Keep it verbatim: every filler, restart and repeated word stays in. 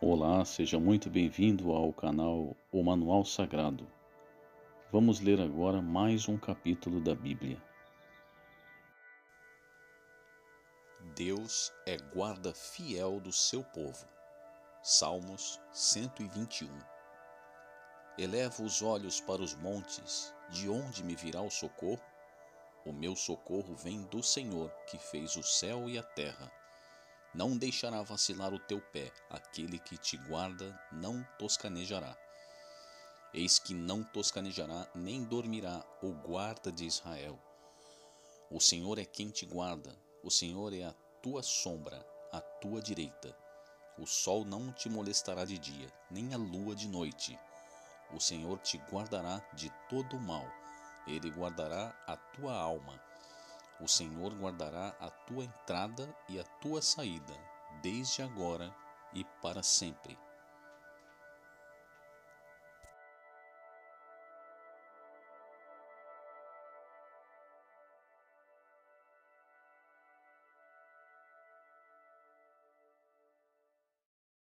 Olá, seja muito bem-vindo ao canal O Manual Sagrado. Vamos ler agora mais um capítulo da Bíblia. Deus é guarda fiel do seu povo. Salmos cento e vinte e um. Elevo os olhos para os montes, de onde me virá o socorro? O meu socorro vem do Senhor, que fez o céu e a terra. Não deixará vacilar o teu pé, aquele que te guarda não toscanejará. Eis que não toscanejará nem dormirá o guarda de Israel. O Senhor é quem te guarda, o Senhor é a tua sombra, a tua direita. O sol não te molestará de dia, nem a lua de noite. O Senhor te guardará de todo o mal, ele guardará a tua alma. O Senhor guardará a tua entrada e a tua saída, desde agora e para sempre.